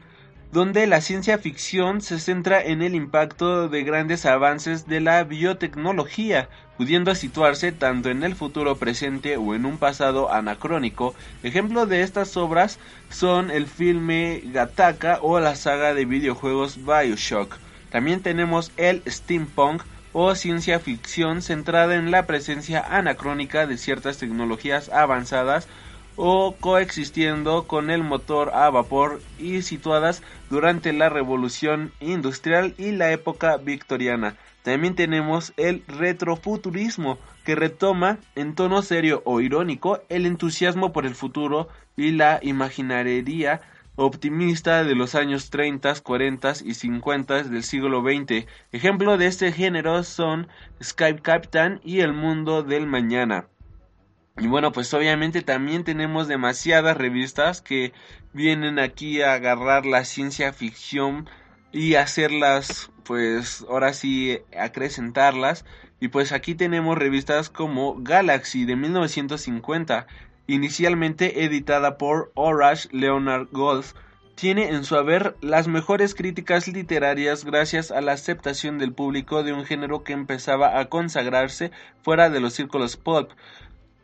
donde la ciencia ficción se centra en el impacto de grandes avances de la biotecnología, pudiendo situarse tanto en el futuro presente o en un pasado anacrónico. Ejemplo de estas obras son el filme Gattaca o la saga de videojuegos BioShock. También tenemos el steampunk o ciencia ficción centrada en la presencia anacrónica de ciertas tecnologías avanzadas o coexistiendo con el motor a vapor y situadas durante la revolución industrial y la época victoriana. También tenemos el retrofuturismo, que retoma en tono serio o irónico el entusiasmo por el futuro y la imaginería optimista de los años treinta, cuarenta y cincuenta del siglo veinte. Ejemplo de este género son Skype Captain y El Mundo del Mañana. Y bueno, pues obviamente también tenemos demasiadas revistas que vienen aquí a agarrar la ciencia ficción y hacerlas, pues ahora sí, acrecentarlas. Y pues aquí tenemos revistas como Galaxy de mil novecientos cincuenta, inicialmente editada por Horace Leonard Golds. Tiene en su haber las mejores críticas literarias gracias a la aceptación del público de un género que empezaba a consagrarse fuera de los círculos pulp.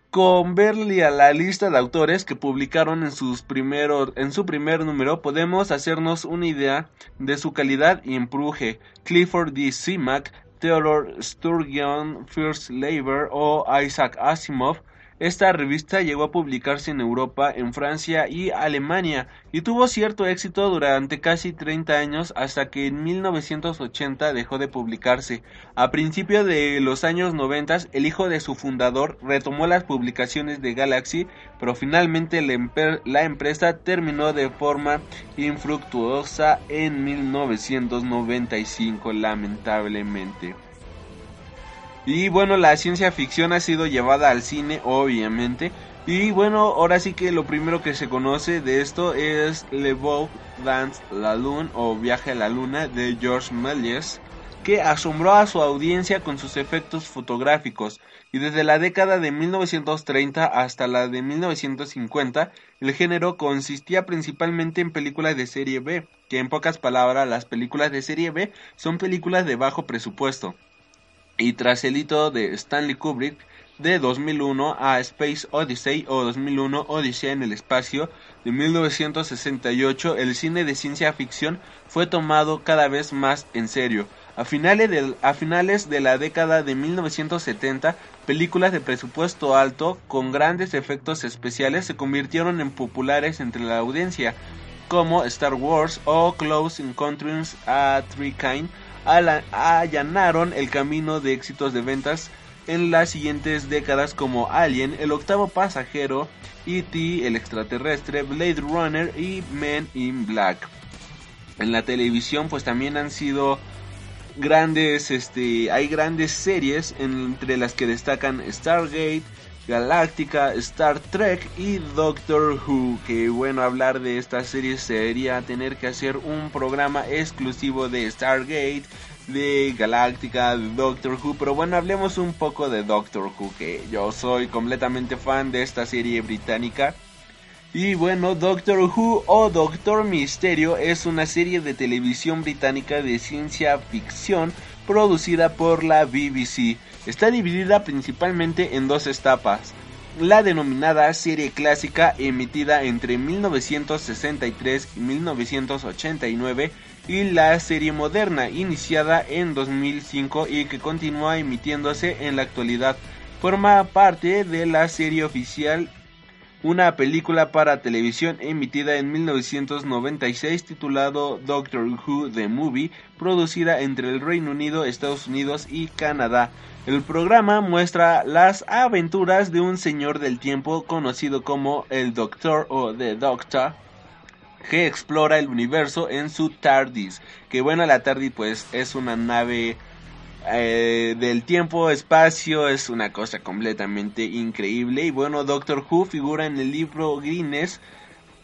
Con verle a la lista de autores que publicaron en, sus primeros, en su primer número, podemos hacernos una idea de su calidad y empuje. Clifford D. Simak, Theodore Sturgeon, First Labor o Isaac Asimov. Esta revista llegó a publicarse en Europa, en Francia y Alemania, y tuvo cierto éxito durante casi treinta años hasta que en mil novecientos ochenta dejó de publicarse. A principios de los años noventa, el hijo de su fundador retomó las publicaciones de Galaxy, pero finalmente la, emper- la empresa terminó de forma infructuosa en mil novecientos noventa y cinco, lamentablemente. Y bueno, la ciencia ficción ha sido llevada al cine, obviamente, Y bueno, ahora sí que lo primero que se conoce de esto es Le Beau Dans la Lune o Viaje a la Luna de Georges Méliès, que asombró a su audiencia con sus efectos fotográficos, y desde la década de mil novecientos treinta hasta la de mil novecientos cincuenta, el género consistía principalmente en películas de serie B, que en pocas palabras las películas de serie B son películas de bajo presupuesto. Y tras el hito de Stanley Kubrick de dos mil uno a Space Odyssey o dos mil uno Odisea en el espacio de mil novecientos sesenta y ocho, el cine de ciencia ficción fue tomado cada vez más en serio. A finales, de, a finales de la década de mil novecientos setenta, películas de presupuesto alto con grandes efectos especiales se convirtieron en populares entre la audiencia, como Star Wars o Close Encounters at Third Kind, allanaron el camino de éxitos de ventas en las siguientes décadas como Alien, El Octavo Pasajero, E T, El Extraterrestre, Blade Runner y Men in Black. En la televisión pues también han sido... Grandes, este, hay grandes series entre las que destacan Stargate, Galáctica, Star Trek y Doctor Who. Que bueno, hablar de estas series sería tener que hacer un programa exclusivo de Stargate, de Galáctica, de Doctor Who. Pero bueno, hablemos un poco de Doctor Who, que yo soy completamente fan de esta serie británica. Y bueno, Doctor Who o Doctor Misterio es una serie de televisión británica de ciencia ficción producida por la B B C. Está dividida principalmente en dos etapas. La denominada serie clásica, emitida entre mil novecientos sesenta y tres y mil novecientos ochenta y nueve, y la serie moderna, iniciada en dos mil cinco y que continúa emitiéndose en la actualidad. Forma parte de la serie oficial, una película para televisión emitida en mil novecientos noventa y seis titulado Doctor Who The Movie, producida entre el Reino Unido, Estados Unidos y Canadá. El programa muestra las aventuras de un señor del tiempo conocido como el Doctor o The Doctor, que explora el universo en su TARDIS. Que bueno, la TARDIS pues es una nave... Eh, del tiempo, espacio, es una cosa completamente increíble. Y bueno, Doctor Who figura en el libro Guinness,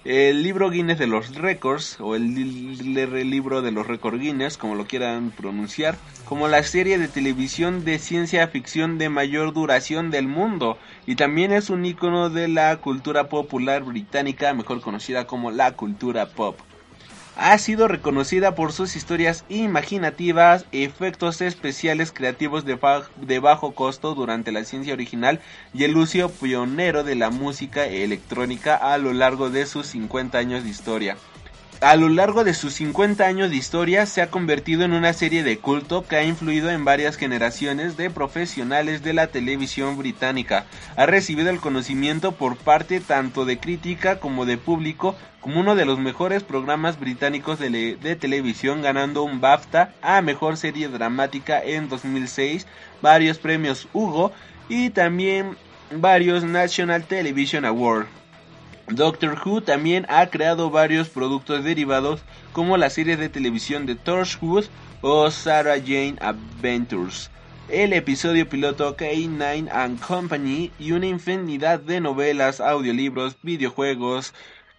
el libro Guinness de los récords, o el, el, el libro de los récords Guinness, como lo quieran pronunciar, como la serie de televisión de ciencia ficción de mayor duración del mundo, y también es un ícono de la cultura popular británica, mejor conocida como la cultura pop. Ha sido reconocida por sus historias imaginativas, efectos especiales creativos de, fa- de bajo costo durante la ciencia original y el uso pionero de la música electrónica a lo largo de sus cincuenta años de historia. A lo largo de sus cincuenta años de historia se ha convertido en una serie de culto que ha influido en varias generaciones de profesionales de la televisión británica. Ha recibido el conocimiento por parte tanto de crítica como de público como uno de los mejores programas británicos de, le- de televisión, ganando un BAFTA a Mejor Serie Dramática en dos mil seis, varios premios Hugo y también varios National Television Awards. Doctor Who también ha creado varios productos derivados como las series de televisión de Torchwood o Sarah Jane Adventures, el episodio piloto K nueve and Company y una infinidad de novelas, audiolibros, videojuegos,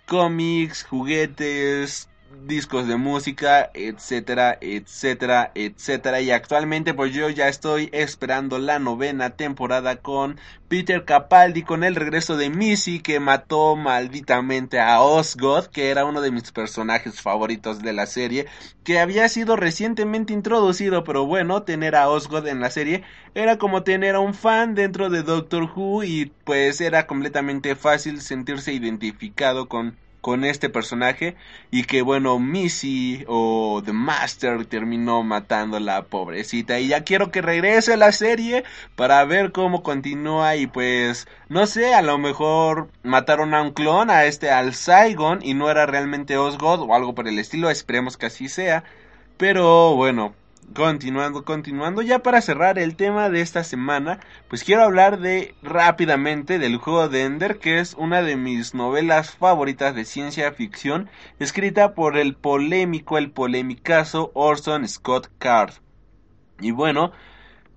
cómics, juguetes, discos de música, etcétera, etcétera, etcétera. Y actualmente pues yo ya estoy esperando la novena temporada con Peter Capaldi, con el regreso de Missy, que mató malditamente a Osgood, que era uno de mis personajes favoritos de la serie, que había sido recientemente introducido. Pero bueno, tener a Osgood en la serie era como tener a un fan dentro de Doctor Who, y pues era completamente fácil sentirse identificado con con este personaje. Y que bueno, Missy o The Master terminó matando a la pobrecita, y ya quiero que regrese a la serie para ver cómo continúa. Y pues no sé, a lo mejor mataron a un clon, a este, al Saigon, y no era realmente Osgood o algo por el estilo. Esperemos que así sea. Pero bueno, Continuando, continuando, ya para cerrar el tema de esta semana, pues quiero hablar de rápidamente del Juego de Ender, que es una de mis novelas favoritas de ciencia ficción, escrita por el polémico, el polemicazo Orson Scott Card. Y bueno,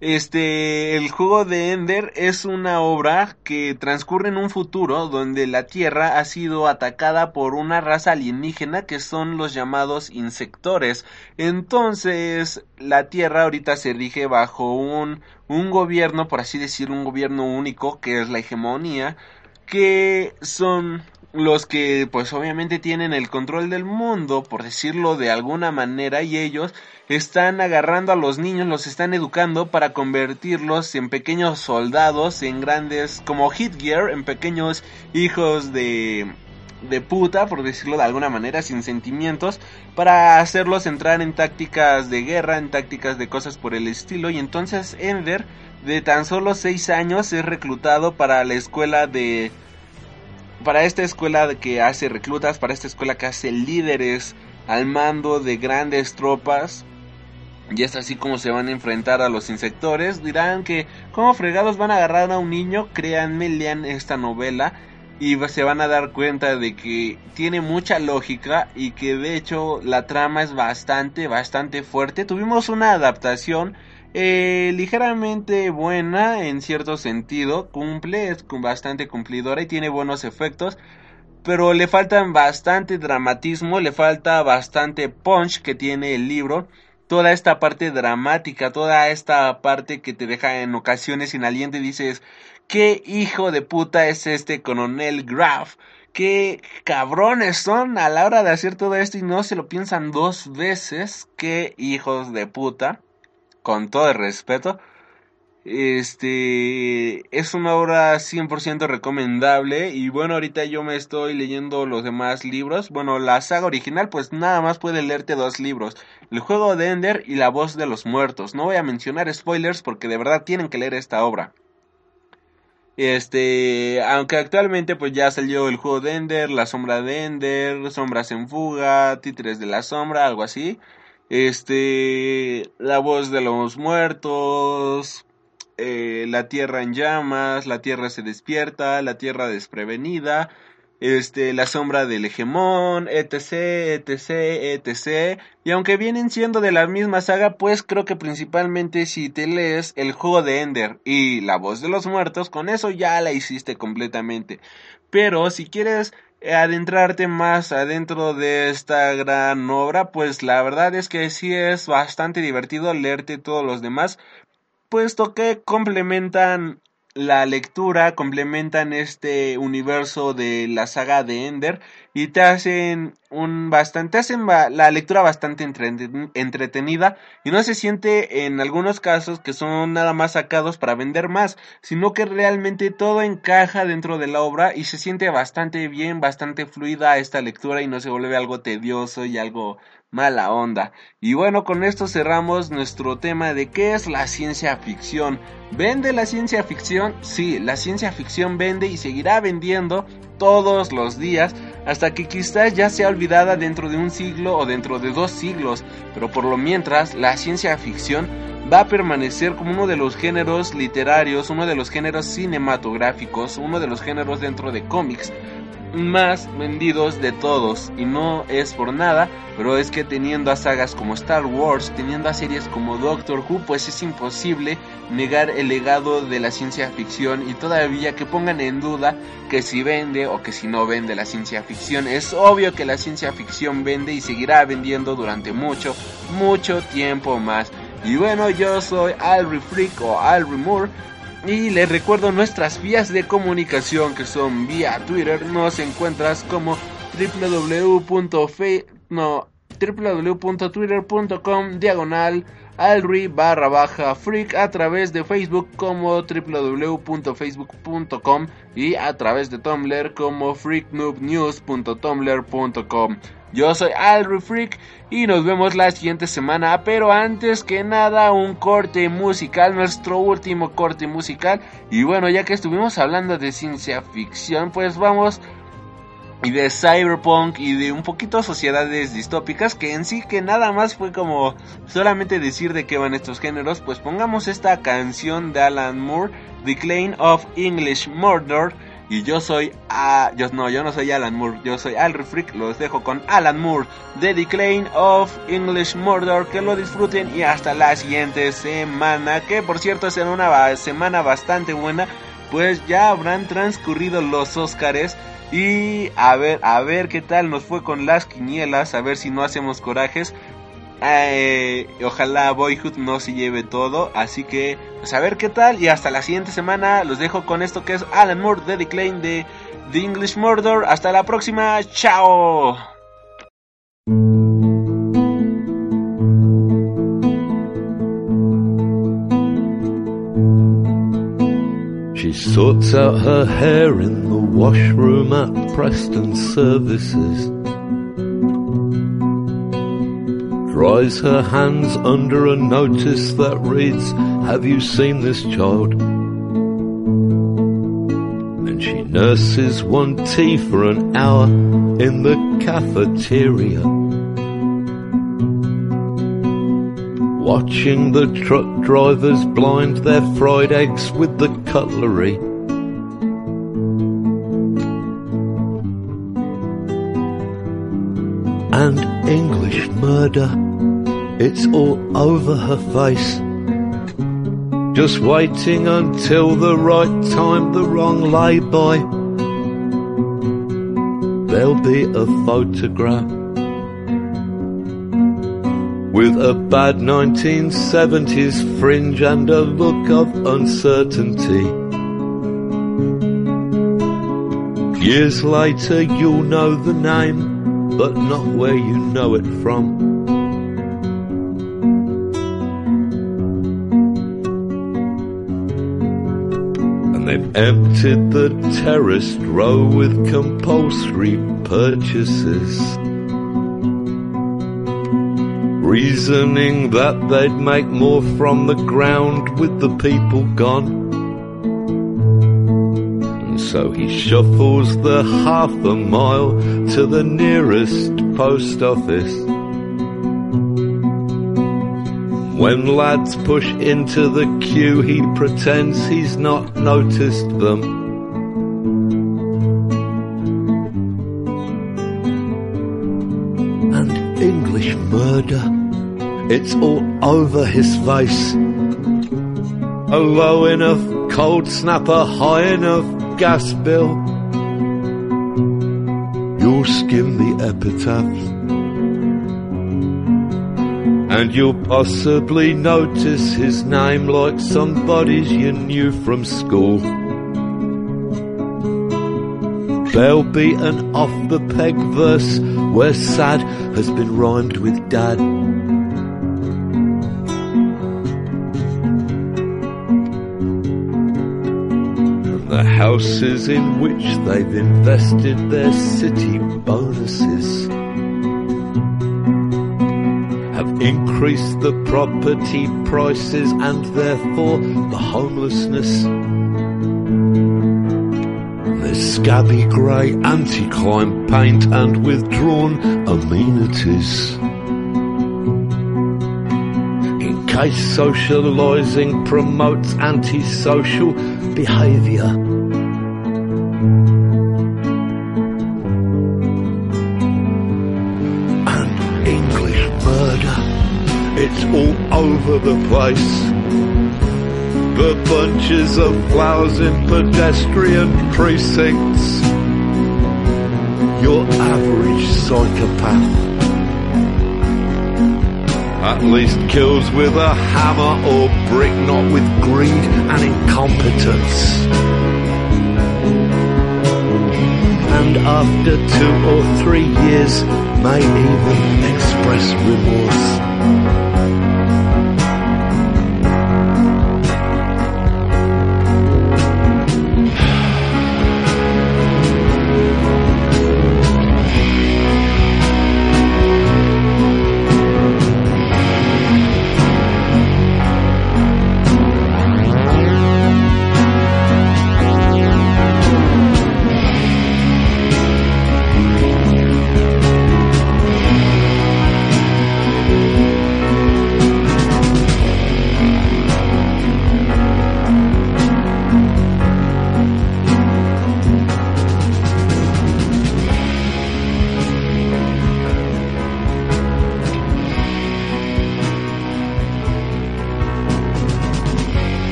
Este, el juego de Ender es una obra que transcurre en un futuro donde la Tierra ha sido atacada por una raza alienígena que son los llamados insectores. Entonces, la Tierra ahorita se rige bajo un, un gobierno, por así decirlo, un gobierno único, que es la hegemonía, que son los que pues obviamente tienen el control del mundo, por decirlo de alguna manera, y ellos están agarrando a los niños, los están educando para convertirlos en pequeños soldados, en grandes, como Hitgear, en pequeños hijos de, de puta, por decirlo de alguna manera, sin sentimientos, para hacerlos entrar en tácticas de guerra, en tácticas de cosas por el estilo. Y entonces Ender, de tan solo seis años, es reclutado para la escuela de... Para esta escuela que hace reclutas, para esta escuela que hace líderes al mando de grandes tropas. Y es así como se van a enfrentar a los insectores. Dirán que, ¿cómo fregados van a agarrar a un niño? Créanme, lean esta novela y se van a dar cuenta de que tiene mucha lógica y que de hecho la trama es bastante, bastante fuerte. Tuvimos una adaptación Eh, ligeramente buena en cierto sentido, cumple, es bastante cumplidora y tiene buenos efectos, pero le faltan bastante dramatismo, le falta bastante punch que tiene el libro. Toda esta parte dramática, toda esta parte que te deja en ocasiones sin aliento y dices, ¿qué hijo de puta es este coronel Graff? Qué cabrones son a la hora de hacer todo esto y no se lo piensan dos veces, qué hijos de puta. Con todo el respeto, este es una obra cien por ciento recomendable. Y bueno, ahorita yo me estoy leyendo los demás libros. Bueno, la saga original, pues nada más puedes leerte dos libros: El juego de Ender y La voz de los muertos. No voy a mencionar spoilers porque de verdad tienen que leer esta obra. Este, aunque actualmente pues ya salió El juego de Ender, La sombra de Ender, Sombras en fuga, Títeres de la sombra, algo así. Este, La voz de los muertos, eh, La tierra en llamas, La tierra se despierta, La tierra desprevenida, este, La sombra del hegemón, etcétera, etcétera, etcétera Y aunque vienen siendo de la misma saga, pues creo que principalmente si te lees El juego de Ender y La voz de los muertos, con eso ya la hiciste completamente. Pero si quieres adentrarte más adentro de esta gran obra, pues la verdad es que sí es bastante divertido leerte todos los demás, puesto que complementan la lectura, complementan este universo de la saga de Ender y te hacen un bastante, hacen la lectura bastante entretenida y no se siente en algunos casos que son nada más sacados para vender más, sino que realmente todo encaja dentro de la obra y se siente bastante bien, bastante fluida esta lectura y no se vuelve algo tedioso y algo mala onda. Y bueno, con esto cerramos nuestro tema de qué es la ciencia ficción. ¿Vende la ciencia ficción? Sí, la ciencia ficción vende y seguirá vendiendo todos los días hasta que quizás ya sea olvidada dentro de un siglo o dentro de dos siglos, pero por lo mientras la ciencia ficción va a permanecer como uno de los géneros literarios, uno de los géneros cinematográficos, uno de los géneros dentro de cómics más vendidos de todos. Y no es por nada, pero es que teniendo a sagas como Star Wars, teniendo a series como Doctor Who, pues es imposible negar el legado de la ciencia ficción y todavía que pongan en duda que si vende o que si no vende la ciencia ficción. Es obvio que la ciencia ficción vende y seguirá vendiendo durante mucho, mucho tiempo más. Y bueno, yo soy Alry Freak o Alry Moore y les recuerdo nuestras vías de comunicación, que son vía Twitter. Nos encuentras como doble u doble u doble u punto twitter punto com diagonal alry barra baja freak, a través de Facebook como doble u doble u doble u punto facebook punto com y a través de Tumblr como freak noob news punto tumblr punto com. Yo soy Alry Freak y nos vemos la siguiente semana, pero antes que nada un corte musical, nuestro último corte musical. Y bueno, ya que estuvimos hablando de ciencia ficción, pues vamos, y de cyberpunk y de un poquito sociedades distópicas, que en sí que nada más fue como solamente decir de qué van estos géneros, pues pongamos esta canción de Alan Moore, The Decline of English Murder, Y yo soy... Ah, yo, no, yo no soy Alan Moore, yo soy Alry Freak. Los dejo con Alan Moore, The Decline of English Murder. Que lo disfruten y hasta la siguiente semana. Que por cierto será una semana bastante buena, pues ya habrán transcurrido los Óscares. Y a ver, a ver qué tal nos fue con las quinielas. A ver si no hacemos corajes. Eh, ojalá Boyhood no se lleve todo. Así que, pues a ver qué tal. Y hasta la siguiente semana. Los dejo con esto que es Alan Moore, The Decline de The English Murder. Hasta la próxima. Chao. She sorts out her hair in the washroom at Preston Services. Dries her hands under a notice that reads, "Have you seen this child?" And she nurses one tea for an hour in the cafeteria, watching the truck drivers blind their fried eggs with the cutlery. And English murder, it's all over her face. Just waiting until the right time, the wrong lay-by. There'll be a photograph with a bad nineteen seventies fringe and a look of uncertainty. Years later you'll know the name, but not where you know it from. They've emptied the terraced row with compulsory purchases, reasoning that they'd make more from the ground with the people gone. And so he shuffles the half a mile to the nearest post office. When lads push into the queue, he pretends he's not noticed them. And English murder, it's all over his face. A low enough cold snap, a high enough gas bill. You'll skim the epitaph, and you'll possibly notice his name like somebody's you knew from school. There'll be an off-the-peg verse where sad has been rhymed with dad. And the houses in which they've invested their city bonuses increase the property prices and therefore the homelessness. There's scabby grey anti-climb paint and withdrawn amenities. In case socialising promotes antisocial behaviour. It's all over the place. The bunches of flowers in pedestrian precincts. Your average psychopath at least kills with a hammer or brick, not with greed and incompetence. And after two or three years, may even express remorse.